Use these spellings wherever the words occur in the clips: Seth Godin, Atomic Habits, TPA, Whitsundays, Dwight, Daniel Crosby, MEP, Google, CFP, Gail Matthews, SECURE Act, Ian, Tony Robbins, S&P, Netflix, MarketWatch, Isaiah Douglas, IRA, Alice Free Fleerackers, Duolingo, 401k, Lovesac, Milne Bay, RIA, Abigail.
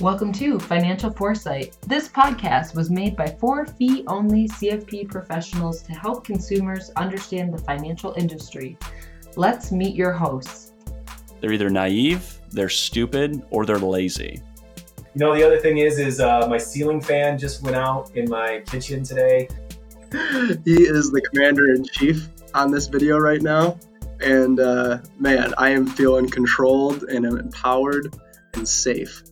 Welcome to Financial Foresight. This podcast was made by four fee-only CFP professionals to help consumers understand the financial industry. Let's meet your hosts. They're either naive, they're stupid, or they're lazy. You know, the other thing is my ceiling fan just went out in my kitchen today. He is the commander-in-chief on this video right now. And man, I am feeling controlled and I'm empowered and safe.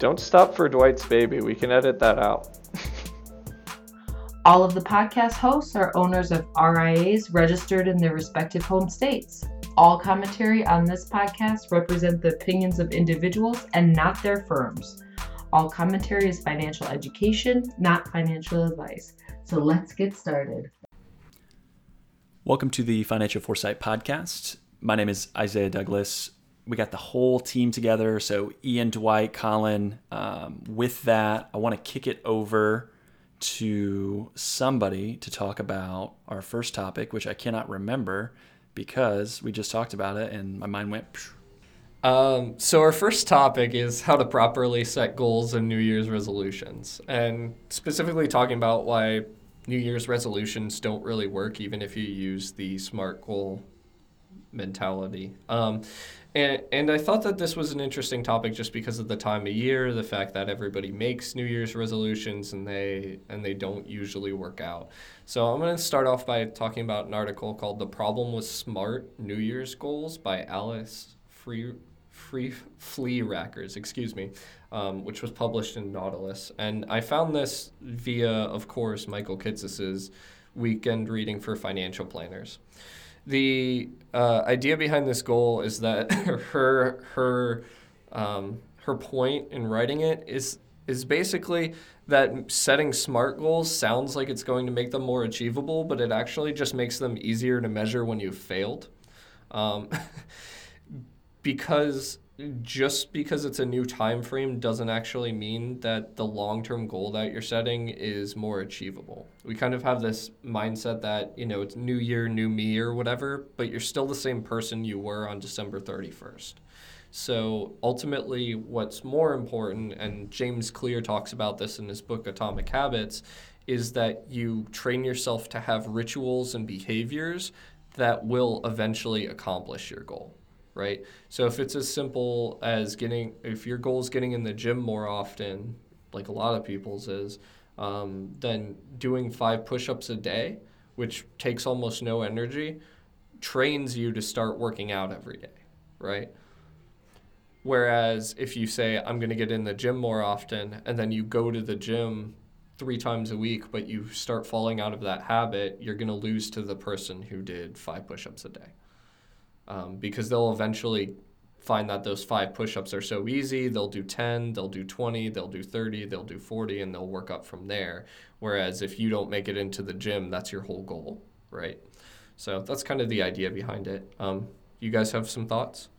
Don't stop for Dwight's baby. We can edit that out. All of the podcast hosts are owners of RIAs registered in their respective home states. All commentary on this podcast represent the opinions of individuals and not their firms. All commentary is financial education, not financial advice. So let's get started. Welcome to the Financial Foresight Podcast. My name is Isaiah Douglas. We got the whole team together, so Ian, Dwight, Colin. With that, I want to kick it over to somebody to talk about our first topic, which I cannot remember because we just talked about it and my mind went. So our first topic is how to properly set goals and New Year's resolutions, and specifically talking about why New Year's resolutions don't really work even if you use the SMART goal mentality. And I thought that this was an interesting topic just because of the time of year, the fact that everybody makes New Year's resolutions and they don't usually work out. So I'm going to start off by talking about an article called The Problem with Smart New Year's Goals by Alice Free Fleerackers, which was published in Nautilus. And I found this via, of course, Michael Kitsis's Weekend Reading for Financial Planners. The idea behind this goal is that her point in writing it is basically that setting SMART goals sounds like it's going to make them more achievable, but it actually just makes them easier to measure when you've failed. Because just because it's a new time frame doesn't actually mean that the long-term goal that you're setting is more achievable. We kind of have this mindset that, you know, it's new year, new me or whatever, but you're still the same person you were on December 31st. So ultimately what's more important, and James Clear talks about this in his book, Atomic Habits, is that you train yourself to have rituals and behaviors that will eventually accomplish your goal. Right? So if it's as simple as if your goal is getting in the gym more often, like a lot of people's is, then doing 5 push-ups a day, which takes almost no energy, trains you to start working out every day, right? Whereas if you say, I'm going to get in the gym more often, and then you go to the gym 3 times a week, but you start falling out of that habit, you're going to lose to the person who did 5 push-ups a day. Because they'll eventually find that those 5 push-ups are so easy, they'll do 10, they'll do 20, they'll do 30, they'll do 40, and they'll work up from there. Whereas if you don't make it into the gym, that's your whole goal, right? So that's kind of the idea behind it. You guys have some thoughts?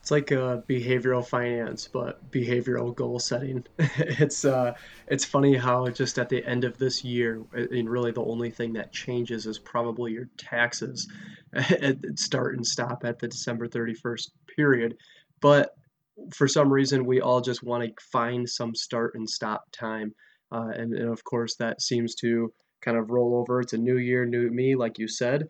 It's like behavioral finance, but behavioral goal setting. It's funny how just at the end of this year, and really the only thing that changes is probably your taxes. It start and stop at the December 31st period. But for some reason, we all just want to find some start and stop time. And of course, that seems to kind of roll over. It's a new year, new me, like you said.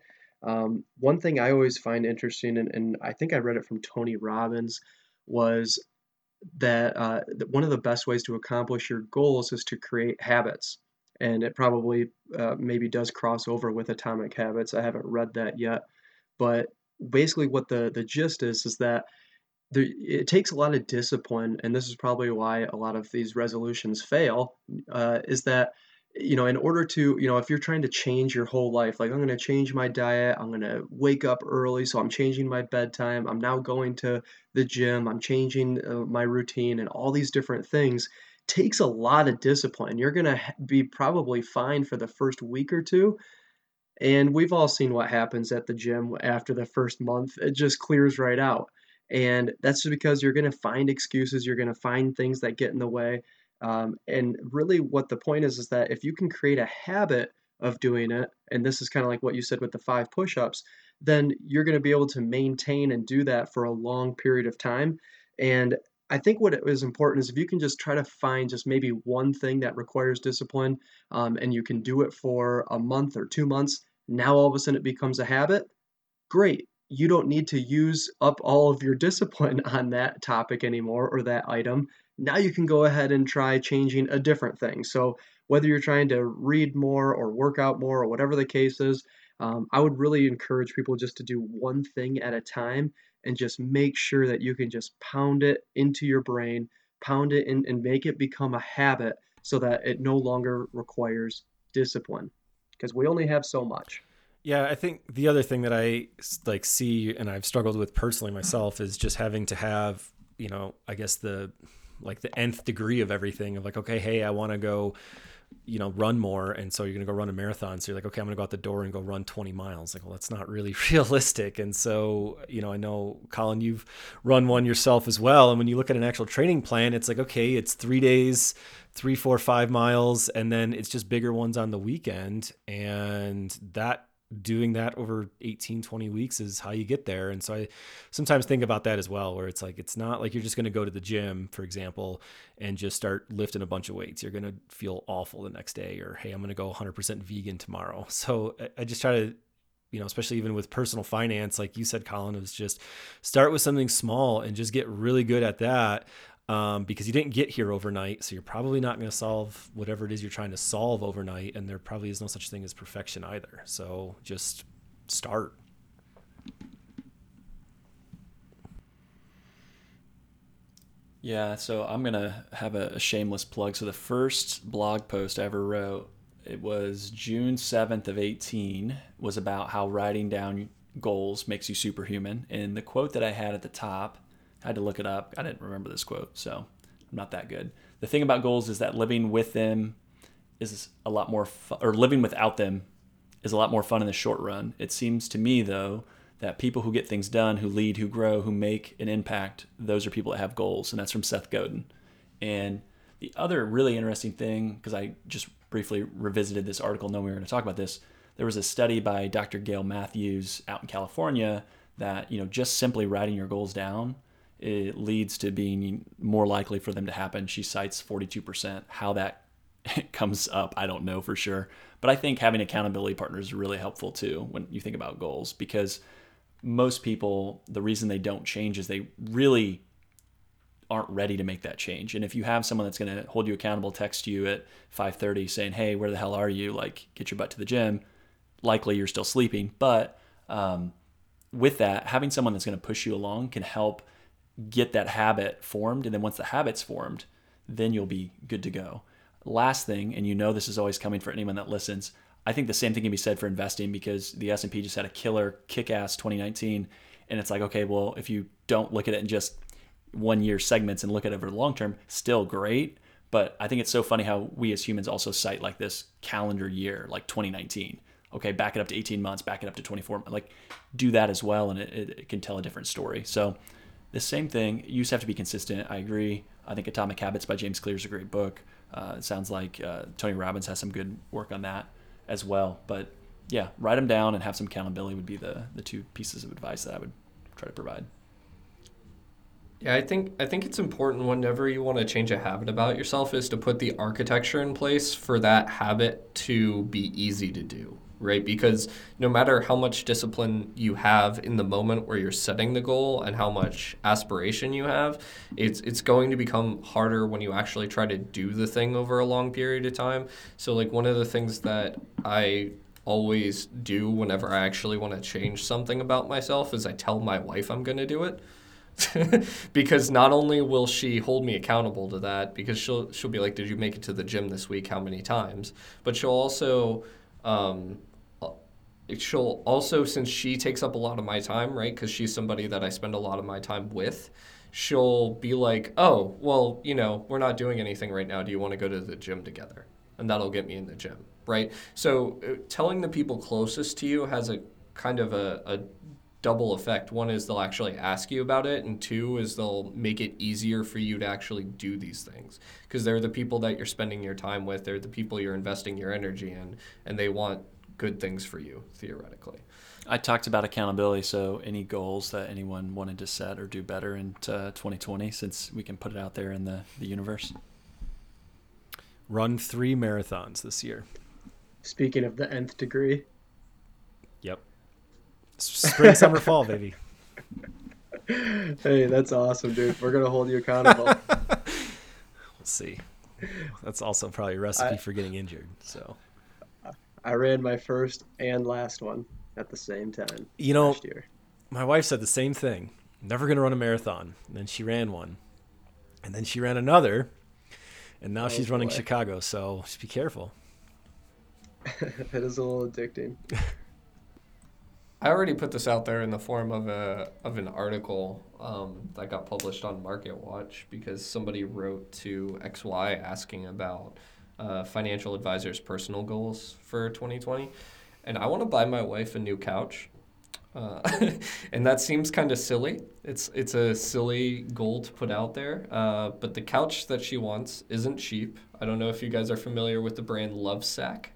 One thing I always find interesting, and I think I read it from Tony Robbins, was that one of the best ways to accomplish your goals is to create habits. And it probably maybe does cross over with Atomic Habits. I haven't read that yet. But basically what the gist is that it takes a lot of discipline, and this is probably why a lot of these resolutions fail, is that, you know, in order to, you know, if you're trying to change your whole life, like I'm going to change my diet, I'm going to wake up early, so I'm changing my bedtime, I'm now going to the gym, I'm changing my routine, and all these different things takes a lot of discipline. You're going to be probably fine for the first week or two. And we've all seen what happens at the gym after the first month. It just clears right out. And that's because you're going to find excuses, you're going to find things that get in the way. And really what the point is that if you can create a habit of doing it, and this is kind of like what you said with the 5 push-ups, then you're going to be able to maintain and do that for a long period of time. And I think what is important is if you can just try to find just maybe one thing that requires discipline, and you can do it for a month or 2 months. Now all of a sudden it becomes a habit. Great. You don't need to use up all of your discipline on that topic anymore or that item. Now you can go ahead and try changing a different thing. So whether you're trying to read more or work out more or whatever the case is, I would really encourage people just to do one thing at a time and just make sure that you can just pound it into your brain, pound it in, and make it become a habit so that it no longer requires discipline, because we only have so much. Yeah, I think the other thing that I like see and I've struggled with personally myself is just having to have, you know, I guess the nth degree of everything of like, okay, hey, I want to go, you know, run more. And so you're going to go run a marathon. So you're like, okay, I'm going to go out the door and go run 20 miles. Like, well, that's not really realistic. And so, you know, I know, Colin, you've run one yourself as well. And when you look at an actual training plan, it's like, okay, it's 3 days, 3, 4, 5 miles. And then it's just bigger ones on the weekend. And that, doing that over 18, 20 weeks is how you get there. And so I sometimes think about that as well, where it's like, it's not like you're just going to go to the gym, for example, and just start lifting a bunch of weights. You're going to feel awful the next day, or, hey, I'm going to go 100% vegan tomorrow. So I just try to, you know, especially even with personal finance, like you said, Colin, it was just start with something small and just get really good at that. Because you didn't get here overnight. So you're probably not going to solve whatever it is you're trying to solve overnight. And there probably is no such thing as perfection either. So just start. Yeah. So I'm going to have a shameless plug. So the first blog post I ever wrote, it was June 7th of 18, was about how writing down goals makes you superhuman. And the quote that I had at the top, I had to look it up. I didn't remember this quote, so I'm not that good. The thing about goals is that living with them is a lot more or living without them is a lot more fun in the short run. It seems to me, though, that people who get things done, who lead, who grow, who make an impact, those are people that have goals, and that's from Seth Godin. And the other really interesting thing, because I just briefly revisited this article knowing we were going to talk about this, there was a study by Dr. Gail Matthews out in California that, you know, just simply writing your goals down, it leads to being more likely for them to happen. She cites 42%. How that comes up, I don't know for sure. But I think having accountability partners is really helpful too when you think about goals, because most people, the reason they don't change is they really aren't ready to make that change. And if you have someone that's going to hold you accountable, text you at 5:30 saying, hey, where the hell are you? Like, get your butt to the gym. Likely you're still sleeping. But with that, having someone that's going to push you along can help get that habit formed. And then once the habit's formed, then you'll be good to go. Last thing, and you know this is always coming for anyone that listens, I think the same thing can be said for investing, because the S&P just had a killer kick-ass 2019. And it's like, okay, well, if you don't look at it in just 1 year segments and look at it over the long term, still great. But I think it's so funny how we as humans also cite like this calendar year, like 2019. Okay, back it up to 18 months, back it up to 24. Like, do that as well, and it can tell a different story. So the same thing, you just have to be consistent. I agree. I think Atomic Habits by James Clear is a great book. It sounds like Tony Robbins has some good work on that as well. But yeah, write them down and have some accountability would be the two pieces of advice that I would try to provide. Yeah, I think it's important whenever you want to change a habit about yourself is to put the architecture in place for that habit to be easy to do, right? Because no matter how much discipline you have in the moment where you're setting the goal and how much aspiration you have, it's going to become harder when you actually try to do the thing over a long period of time. So like one of the things that I always do whenever I actually want to change something about myself is I tell my wife I'm going to do it. Because not only will she hold me accountable to that, because she'll be like, did you make it to the gym this week? How many times? But she'll also since she takes up a lot of my time, right, because she's somebody that I spend a lot of my time with, she'll be like, oh, well, you know, we're not doing anything right now. Do you want to go to the gym together? And that'll get me in the gym, right? So telling the people closest to you has a kind of a double effect. One is they'll actually ask you about it, and two is they'll make it easier for you to actually do these things, because they're the people that you're spending your time with. They're the people you're investing your energy in, and they want good things for you, theoretically. I talked about accountability, so any goals that anyone wanted to set or do better in 2020, since we can put it out there in the universe? Run 3 marathons this year. Speaking of the nth degree. Yep. Spring, summer, fall, baby. Hey, that's awesome, dude. We're going to hold you accountable. We'll see. That's also probably a recipe for getting injured. So I ran my first and last one at the same time. You know, last year. My wife said the same thing. Never going to run a marathon. And then she ran one. And then she ran another. And now she's running Chicago. So just be careful. It is a little addicting. I already put this out there in the form of an article that got published on MarketWatch because somebody wrote to XY asking about financial advisors' personal goals for 2020. And I want to buy my wife a new couch. And that seems kind of silly. It's a silly goal to put out there. But the couch that she wants isn't cheap. I don't know if you guys are familiar with the brand Lovesac,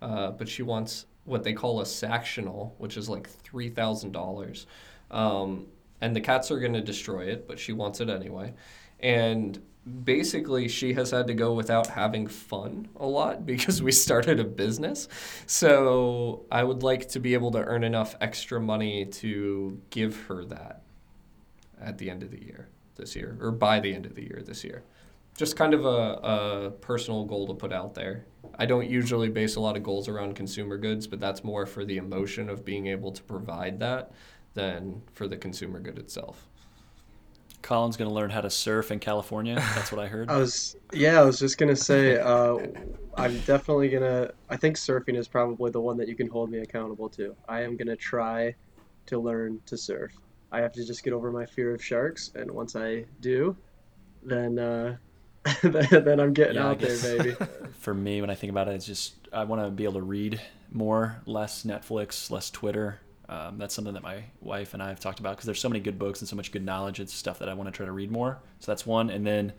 but she wants what they call a Sactional, which is like $3,000. And the cats are going to destroy it, but she wants it anyway. And basically, she has had to go without having fun a lot because we started a business. So I would like to be able to earn enough extra money to give her that at the end of the year this year, or by the end of the year this year. Just kind of a personal goal to put out there. I don't usually base a lot of goals around consumer goods, but that's more for the emotion of being able to provide that than for the consumer good itself. Colin's going to learn how to surf in California. That's what I heard. I was just going to say, I'm definitely going to, I think surfing is probably the one that you can hold me accountable to. I am going to try to learn to surf. I have to just get over my fear of sharks. And once I do, then I'm getting out there, baby. For me, when I think about it, it's just, I want to be able to read more, less Netflix, less Twitter. That's something that my wife and I have talked about because there's so many good books and so much good knowledge. It's stuff that I want to try to read more. So that's one. And then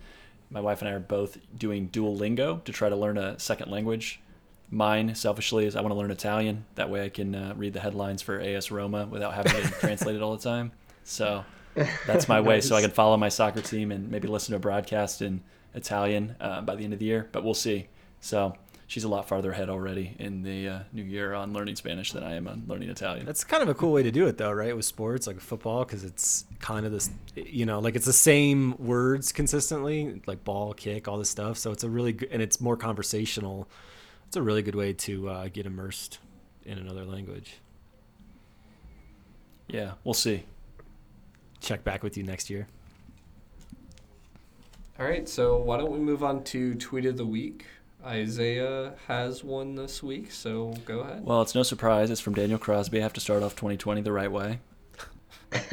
my wife and I are both doing Duolingo to try to learn a second language. Mine, selfishly, is I want to learn Italian. That way I can read the headlines for AS Roma without having to translate it all the time. So that's my way. So I can follow my soccer team and maybe listen to a broadcast in Italian by the end of the year. But we'll see. So she's a lot farther ahead already in the new year on learning Spanish than I am on learning Italian. That's kind of a cool way to do it though, right? With sports, like football, because it's kind of this, you know, like it's the same words consistently, like ball, kick, all this stuff. So it's a really good, and it's more conversational. It's a really good way to get immersed in another language. Yeah, we'll see. Check back with you next year. All right, so why don't we move on to Tweet of the Week? Isaiah has one this week, so go ahead. Well, it's no surprise. It's from Daniel Crosby. I have to start off 2020 the right way. So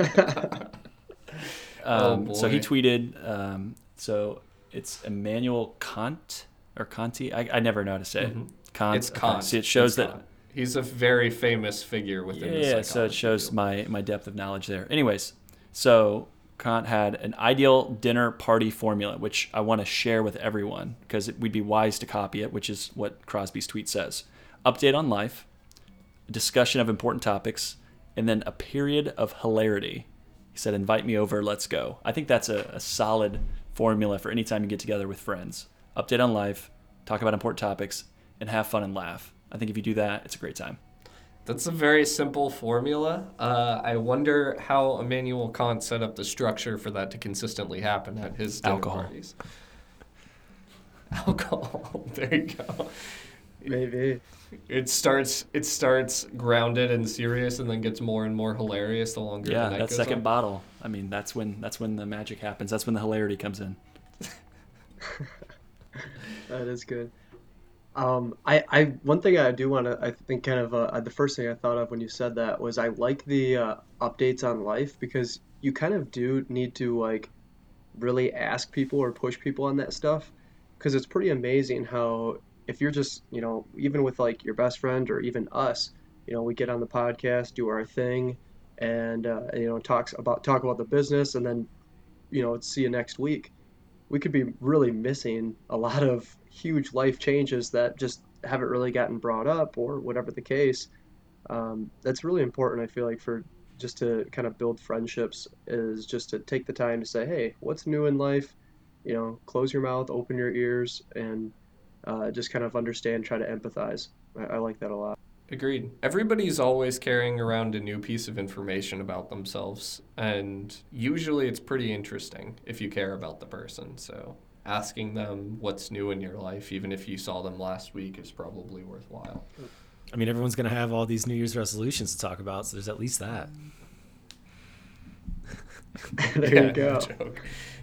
he tweeted, so it's Immanuel Kant or Kanti. I never know how to say it. Mm-hmm. Kant. It's Kant. See, it shows that he's a very famous figure within the psychology. So it shows field. my depth of knowledge there. Anyways, so Kant had an ideal dinner party formula, which I want to share with everyone because we'd be wise to copy it, which is what Crosby's tweet says. Update on life, discussion of important topics, and then a period of hilarity. He said, invite me over, let's go. I think that's a solid formula for any time you get together with friends. Update on life, talk about important topics, and have fun and laugh. I think if you do that, it's a great time. That's a very simple formula. I wonder how Immanuel Kant set up the structure for that to consistently happen at his dinner parties. Alcohol. There you go. Maybe. It starts grounded and serious and then gets more and more hilarious the longer the night goes on. Yeah, that second bottle. I mean, that's when the magic happens. That's when the hilarity comes in. That is good. One thing I do want to, I think kind of, the first thing I thought of when you said that was I like the updates on life because you kind of do need to like really ask people or push people on that stuff. Cause it's pretty amazing how, if you're just, you know, even with like your best friend or even us, you know, we get on the podcast, do our thing and, you know, talk about the business and then, you know, see you next week. We could be really missing a lot of huge life changes that just haven't really gotten brought up or whatever the case. That's really important, I feel like, for just to kind of build friendships, is just to take the time to say, hey, what's new in life? You know, close your mouth, open your ears, and just kind of understand, try to empathize. I like that a lot. Agreed. Everybody's always carrying around a new piece of information about themselves, and usually it's pretty interesting if you care about the person. So asking them what's new in your life, even if you saw them last week, is probably worthwhile. I mean, everyone's going to have all these New Year's resolutions to talk about, so there's at least that. There you go.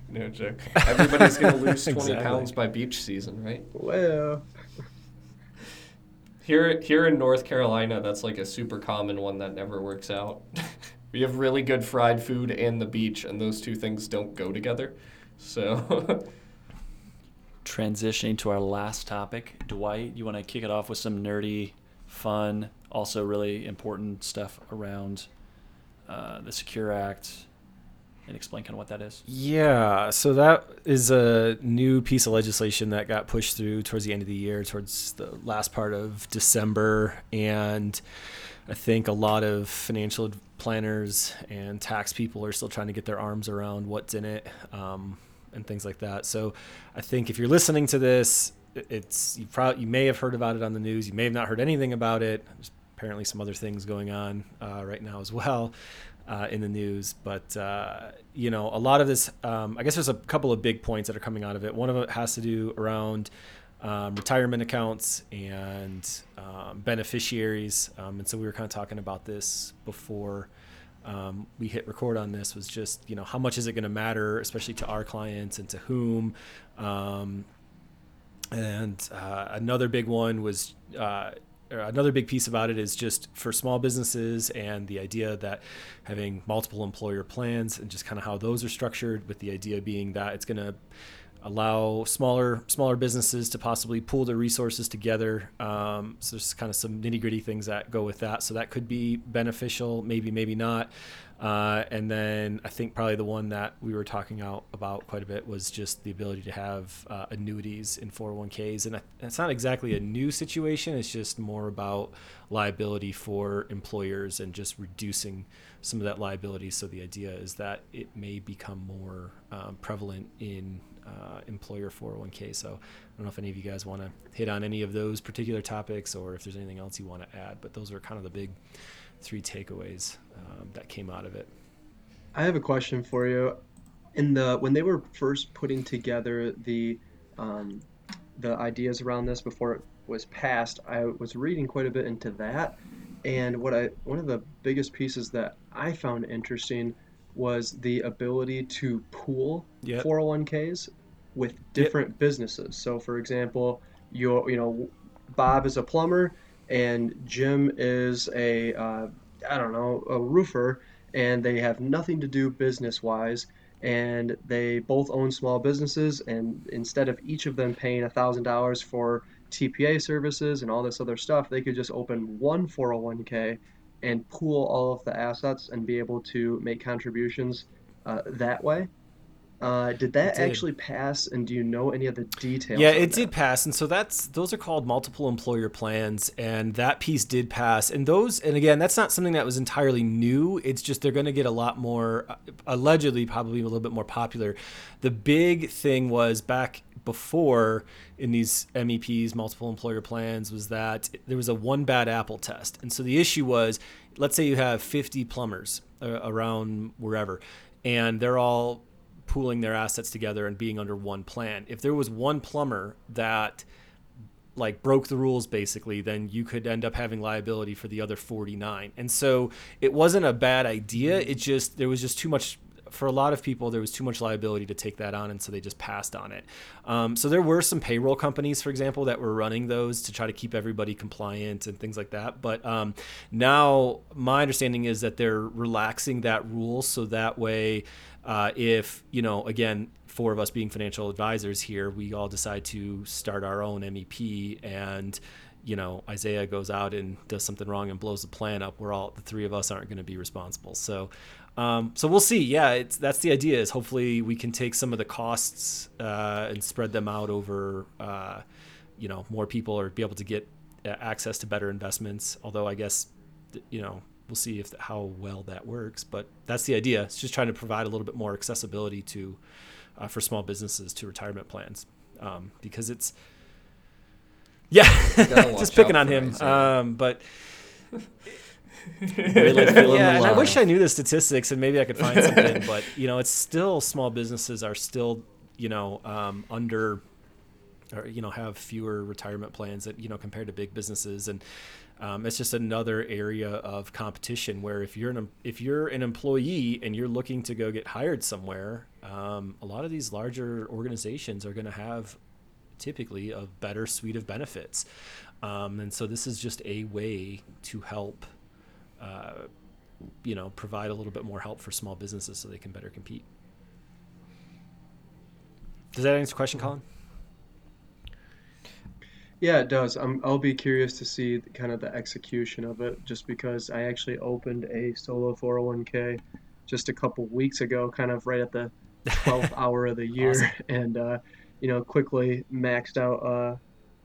No joke. Everybody's going to lose 20 pounds by beach season, right? Well... Here in North Carolina, that's like a super common one that never works out. We have really good fried food and the beach, and those two things don't go together. So, transitioning to our last topic, Dwight, you want to kick it off with some nerdy, fun, also really important stuff around the SECURE Act, and explain kind of what that is? Yeah, so that is a new piece of legislation that got pushed through towards the end of the year, towards the last part of December. And I think a lot of financial planners and tax people are still trying to get their arms around what's in it, and things like that. So I think if you're listening to this, you may have heard about it on the news. You may have not heard anything about it. There's apparently some other things going on right now as well. In the news, but you know, a lot of this, I guess there's a couple of big points that are coming out of it. One of it has to do around retirement accounts and beneficiaries, and so we were kind of talking about this before we hit record on this, was just, you know, how much is it going to matter, especially to our clients and to whom. Another big one was another big piece about it is just for small businesses, and the idea that having multiple employer plans and just kind of how those are structured, with the idea being that it's going to allow smaller businesses to possibly pool their resources together. So there's kind of some nitty-gritty things that go with that. So that could be beneficial, maybe not. And then I think probably the one that we were talking about quite a bit was just the ability to have annuities in 401ks. And it's not exactly a new situation. It's just more about liability for employers and just reducing some of that liability. So the idea is that it may become more prevalent in employer 401k. So I don't know if any of you guys want to hit on any of those particular topics, or if there's anything else you want to add, but those are kind of the big three takeaways that came out of it. I have a question for you. When they were first putting together the ideas around this before it was passed, I was reading quite a bit into that, and one of the biggest pieces that I found interesting was the ability to pool 401ks with different businesses. So, for example, Bob is a plumber, and Jim is a roofer, and they have nothing to do business-wise, and they both own small businesses, and instead of each of them paying $1,000 for TPA services and all this other stuff, they could just open one 401k and pool all of the assets and be able to make contributions that way. Did that actually pass, and do you know any of the details? Yeah, it did pass, and so those are called multiple employer plans, and that piece did pass. And again, that's not something that was entirely new. It's just they're going to get a lot more, allegedly, probably a little bit more popular. The big thing was back before in these MEPs, multiple employer plans, was that there was a one bad apple test. And so the issue was, let's say you have 50 plumbers around wherever, and they're all pooling their assets together and being under one plan. If there was one plumber that broke the rules, basically, then you could end up having liability for the other 49. And so it wasn't a bad idea. It just, there was just too much for a lot of people. There was too much liability to take that on, and so they just passed on it. So there were some payroll companies, for example, that were running those to try to keep everybody compliant and things like that. But now my understanding is that they're relaxing that rule, so that way, if, you know, again, four of us being financial advisors here, we all decide to start our own MEP, and, you know, Isaiah goes out and does something wrong and blows the plan up, the three of us aren't going to be responsible. So, so we'll see. Yeah, that's the idea, is hopefully we can take some of the costs and spread them out over you know, more people or be able to get access to better investments. Although I guess, you know, we'll see if how well that works, but that's the idea. It's just trying to provide a little bit more accessibility to for small businesses to retirement plans, because it's, yeah, just picking on him. But yeah, and I wish I knew the statistics and maybe I could find something, but you know, it's still, small businesses are still, you know, under, or, you know, have fewer retirement plans that, you know, compared to big businesses. And it's just another area of competition where if you're an employee and you're looking to go get hired somewhere, a lot of these larger organizations are going to have typically a better suite of benefits. And so this is just a way to help, you know, provide a little bit more help for small businesses so they can better compete. Does that answer your question, Colin? Yeah, it does. I'll be curious to see kind of the execution of it, just because I actually opened a solo 401k just a couple weeks ago, kind of right at the 12th hour of the year. Awesome. And, you know, quickly maxed out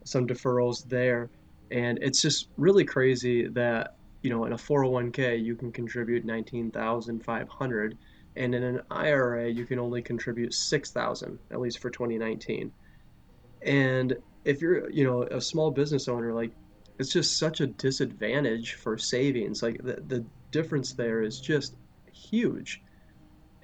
some deferrals there. And it's just really crazy that, you know, in a 401k, you can contribute $19,500. And in an IRA, you can only contribute $6,000, at least for 2019. And if you're, you know, a small business owner, like, it's just such a disadvantage for savings. Like the difference there is just huge.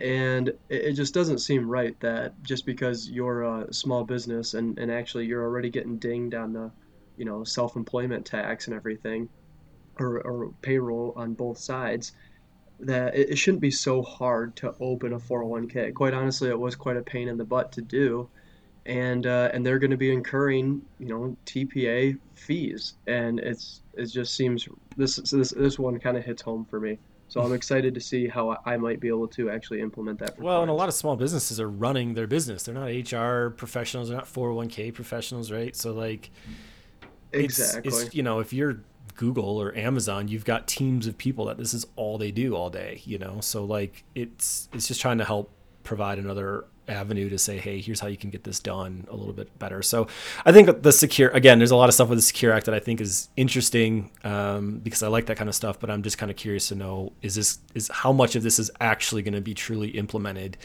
And it just doesn't seem right that just because you're a small business and actually you're already getting dinged on the, you know, self-employment tax and everything, or payroll on both sides, that it shouldn't be so hard to open a 401k. Quite honestly, it was quite a pain in the butt to do. And they're going to be incurring, you know, TPA fees, and it just seems this one kind of hits home for me. So I'm excited to see how I might be able to actually implement that. Well, and a lot of small businesses are running their business; they're not HR professionals, they're not 401k professionals, right? So like, exactly, it's, you know, if you're Google or Amazon, you've got teams of people that this is all they do all day, you know. So like, it's just trying to help provide another avenue to say, hey, here's how you can get this done a little bit better. So I think the SECURE, again, there's a lot of stuff with the SECURE Act that I think is interesting, because I like that kind of stuff, but I'm just kind of curious to know, is how much of this is actually going to be truly implemented?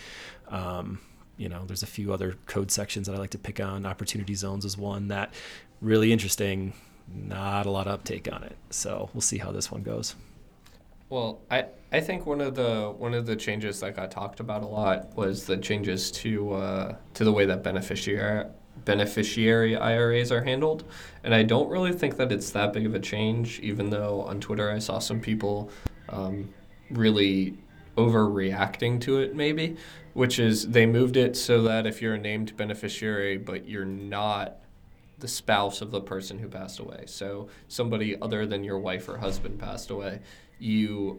You know, there's a few other code sections that I like to pick on. Opportunity zones is one that really interesting, not a lot of uptake on it. So we'll see how this one goes. Well, I think one of the changes that got talked about a lot was the changes to the way that beneficiary IRAs are handled. And I don't really think that it's that big of a change, even though on Twitter I saw some people really overreacting to it maybe, which is they moved it so that if you're a named beneficiary but you're not the spouse of the person who passed away, so somebody other than your wife or husband passed away, you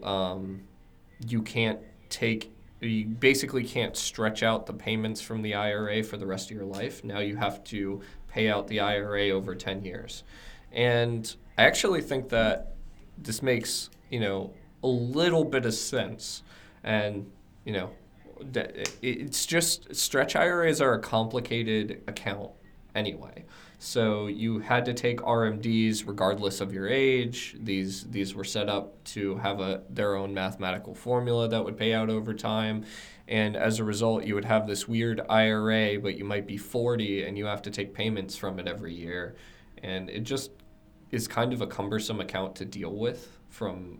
basically can't stretch out the payments from the IRA for the rest of your life. Now you have to pay out the IRA over 10 years. And I actually think that this makes, you know, a little bit of sense. And, you know, it's just stretch IRAs are a complicated account anyway. So you had to take RMDs regardless of your age. These were set up to have their own mathematical formula that would pay out over time. And as a result, you would have this weird IRA, but you might be 40 and you have to take payments from it every year. And it just is kind of a cumbersome account to deal with from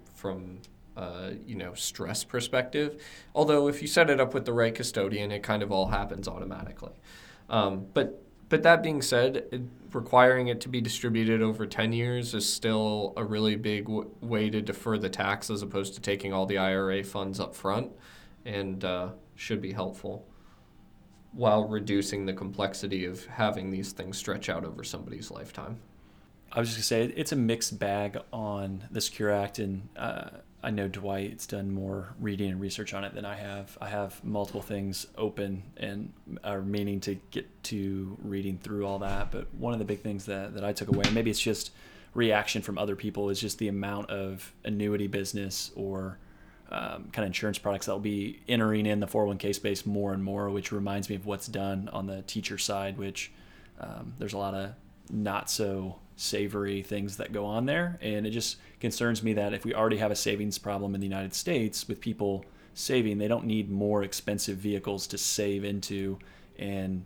you know, stress perspective. Although if you set it up with the right custodian, it kind of all happens automatically. But that being said, requiring it to be distributed over 10 years is still a really big way to defer the tax as opposed to taking all the IRA funds up front, and should be helpful while reducing the complexity of having these things stretch out over somebody's lifetime. I was just going to say, it's a mixed bag on the SECURE Act, and I know Dwight's done more reading and research on it than I have. I have multiple things open and are meaning to get to reading through all that. But one of the big things that I took away, and maybe it's just reaction from other people, is just the amount of annuity business or kind of insurance products that will be entering in the 401k space more and more, which reminds me of what's done on the teacher side, which there's a lot of not so savory things that go on there. And it just concerns me that if we already have a savings problem in the United States with people saving, they don't need more expensive vehicles to save into and,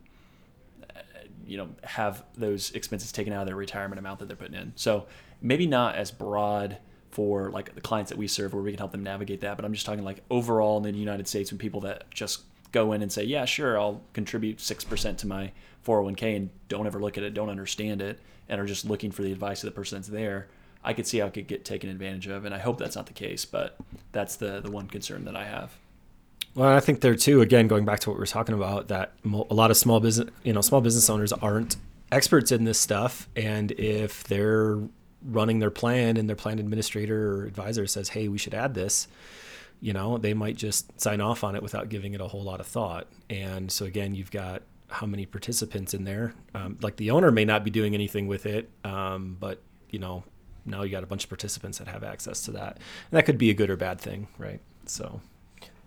you know, have those expenses taken out of their retirement amount that they're putting in. So maybe not as broad for like the clients that we serve where we can help them navigate that, but I'm just talking like overall in the United States when people that just go in and say, yeah, sure, I'll contribute 6% to my 401k and don't ever look at it, don't understand it, and are just looking for the advice of the person that's there, I could see how it could get taken advantage of. And I hope that's not the case, but that's the one concern that I have. Well, I think there too, again, going back to what we were talking about, that a lot of small business owners aren't experts in this stuff. And if they're running their plan and their plan administrator or advisor says, hey, we should add this, you know, they might just sign off on it without giving it a whole lot of thought. And so again, you've got how many participants in there, like the owner may not be doing anything with it. But you know, now you got a bunch of participants that have access to that, and that could be a good or bad thing. Right. So,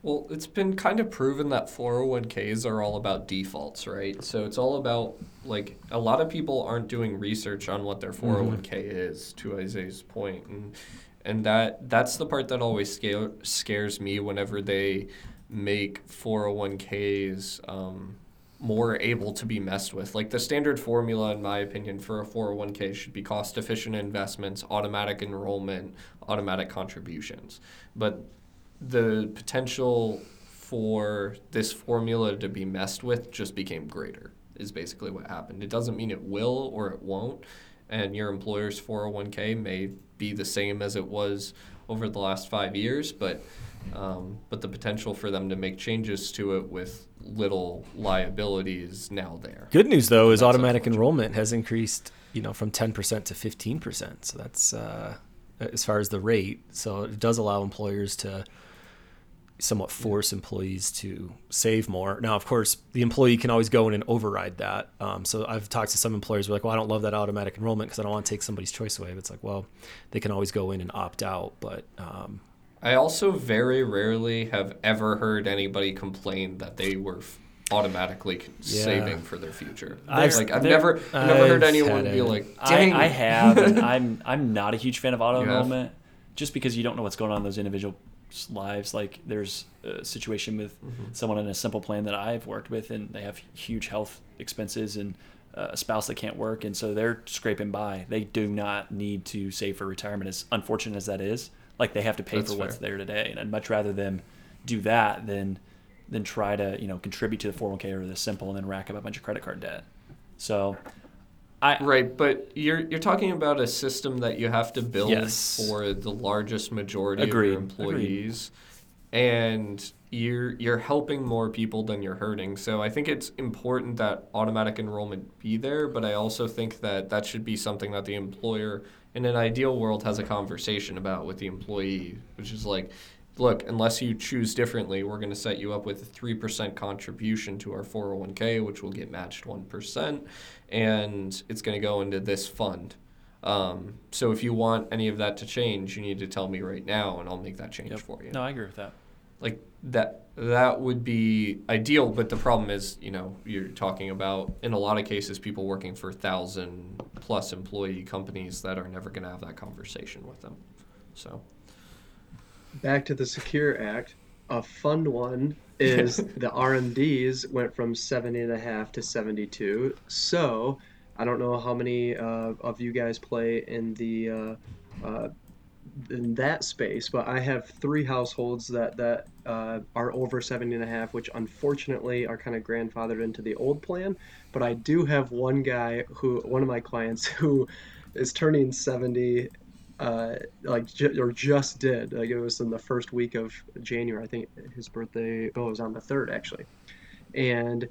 well, it's been kind of proven that 401ks are all about defaults, right? So it's all about, like, a lot of people aren't doing research on what their 401k is, to Isaiah's point. And that's the part that always scares me whenever they make 401ks more able to be messed with. Like, the standard formula, in my opinion, for a 401k should be cost-efficient investments, automatic enrollment, automatic contributions. But the potential for this formula to be messed with just became greater, is basically what happened. It doesn't mean it will or it won't, and your employer's 401k may be the same as it was over the last 5 years, but the potential for them to make changes to it with little liability is now there. Good news, though, is automatic enrollment has increased, you know, from 10% to 15%. So that's as far as the rate. So it does allow employers to somewhat force employees to save more. Now, of course, the employee can always go in and override that. So I've talked to some employers who are like, well, I don't love that automatic enrollment because I don't want to take somebody's choice away. But it's like, well, they can always go in and opt out. But I also very rarely have ever heard anybody complain that they were automatically saving for their future. I've never heard anyone be like, dang. I have. And I'm not a huge fan of auto enrollment just because you don't know what's going on in those individual lives. Like, there's a situation with someone in a simple plan that I've worked with, and they have huge health expenses and a spouse that can't work, and so they're scraping by. They do not need to save for retirement, as unfortunate as that is. Like, they have to pay That's for fair. What's there today, and I'd much rather them do that than try to, you know, contribute to the 401k or the simple and then rack up a bunch of credit card debt. So Right, but you're talking about a system that you have to build for the largest majority of your employees, and you're helping more people than you're hurting. So I think it's important that automatic enrollment be there, but I also think that should be something that the employer, in an ideal world, has a conversation about with the employee, which is like, look, unless you choose differently, we're going to set you up with a 3% contribution to our 401k, which will get matched 1%, and it's going to go into this fund. So if you want any of that to change, you need to tell me right now, and I'll make that change for you. No, I agree with that. Like, that would be ideal, but the problem is, you know, you're talking about, in a lot of cases, people working for 1,000-plus employee companies that are never going to have that conversation with them. So, back to the SECURE Act, a fun one is the RMDs went from 70.5 to 72. So I don't know how many of you guys play in the in that space, but I have three households that are over 70.5, which unfortunately are kind of grandfathered into the old plan. But I do have one of my clients who is turning 70. Just did. Like, it was in the first week of January. I think his birthday was on the 3rd, actually. And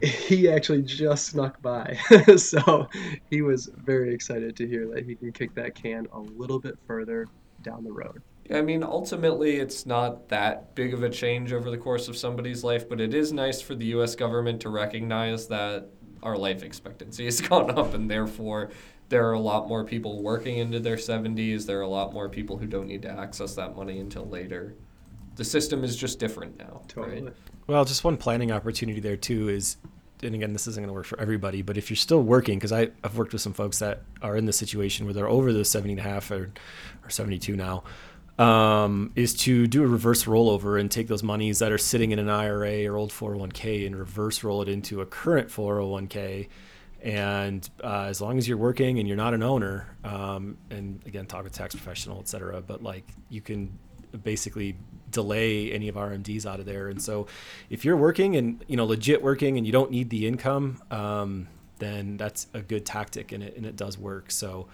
he actually just snuck by. So he was very excited to hear that he can kick that can a little bit further down the road. I mean, ultimately, it's not that big of a change over the course of somebody's life, but it is nice for the U.S. government to recognize that our life expectancy has gone up, and therefore there are a lot more people working into their 70s. There are a lot more people who don't need to access that money until later. The system is just different now. Totally. Right? Well, just one planning opportunity there, too, is and again, this isn't going to work for everybody, but if you're still working, because I've worked with some folks that are in the situation where they're over the 70 and a half or 72 now, is to do a reverse rollover and take those monies that are sitting in an IRA or old 401k and reverse roll it into a current 401k. And as long as you're working and you're not an owner, and again, talk with tax professional, et cetera, but like you can basically delay any of RMDs out of there. And so if you're working and, you know, legit working and you don't need the income, then that's a good tactic and it does work. So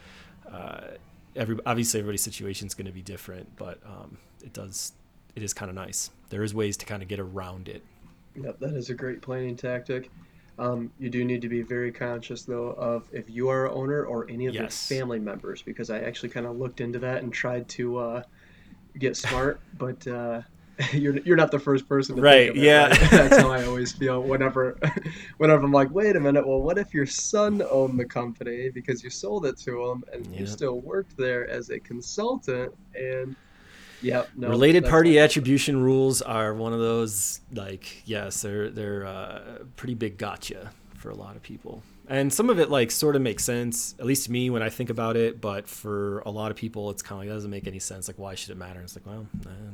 obviously everybody's situation is going to be different, but it is kind of nice. There is ways to kind of get around it. Yep, that is a great planning tactic. You do need to be very conscious, though, of if you are an owner or any of your family members, because I actually kind of looked into that and tried to get smart, but you're not the first person to think of it, yeah. Right? That's how I always feel whenever I'm like, wait a minute, well, what if your son owned the company because you sold it to him and you still worked there as a consultant? And related party attribution rules are one of those, like, yes, they're pretty big gotcha for a lot of people. And some of it like sort of makes sense, at least to me when I think about it. But for a lot of people, it's kind of like, that doesn't make any sense. Like, why should it matter? It's like, well,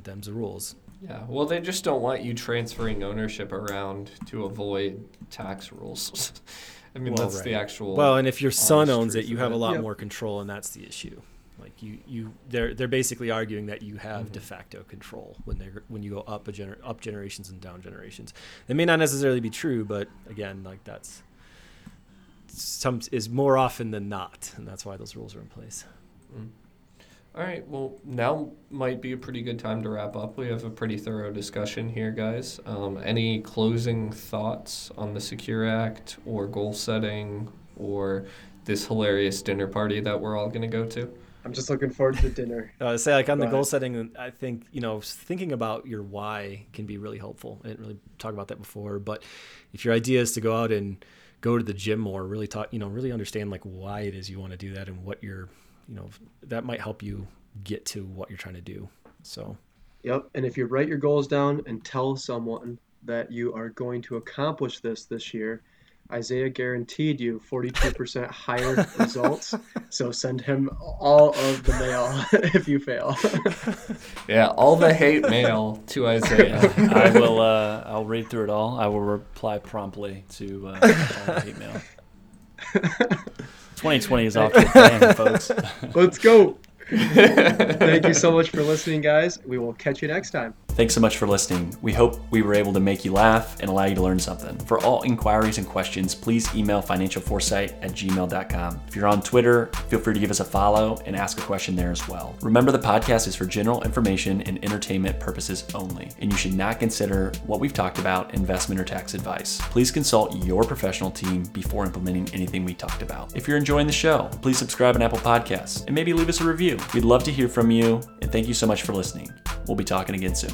them's the rules. Yeah. Well, they just don't want you transferring ownership around to avoid tax rules. I mean, well, that's the actual. Well, and if your son owns it, you have a lot more control, and that's the issue. Like they're basically arguing that you have de facto control when you go up generations and down generations. That may not necessarily be true, but again, like that's is more often than not, and that's why those rules are in place. All right, well, now might be a pretty good time to wrap up. We have a pretty thorough discussion here, guys. Any closing thoughts on the SECURE Act or goal setting or this hilarious dinner party that we're all going to go to? I'm just looking forward to dinner. Say like on the goal setting, I think, you know, thinking about your why can be really helpful. I didn't really talk about that before, but if your idea is to go out and go to the gym more, really really understand like why it is you want to do that and what you're, you know, that might help you get to what you're trying to do. So. Yep. And if you write your goals down and tell someone that you are going to accomplish this year, Isaiah guaranteed you 42% higher results, so send him all of the mail if you fail. Yeah, all the hate mail to Isaiah. I will. I'll read through it all. I will reply promptly to all the hate mail. 2020 is off to a bang, folks. Let's go. Thank you so much for listening, guys. We will catch you next time. Thanks so much for listening. We hope we were able to make you laugh and allow you to learn something. For all inquiries and questions, please email financialforesight@gmail.com. If you're on Twitter, feel free to give us a follow and ask a question there as well. Remember, the podcast is for general information and entertainment purposes only, and you should not consider what we've talked about investment or tax advice. Please consult your professional team before implementing anything we talked about. If you're enjoying the show, please subscribe on Apple Podcasts and maybe leave us a review. We'd love to hear from you, and thank you so much for listening. We'll be talking again soon.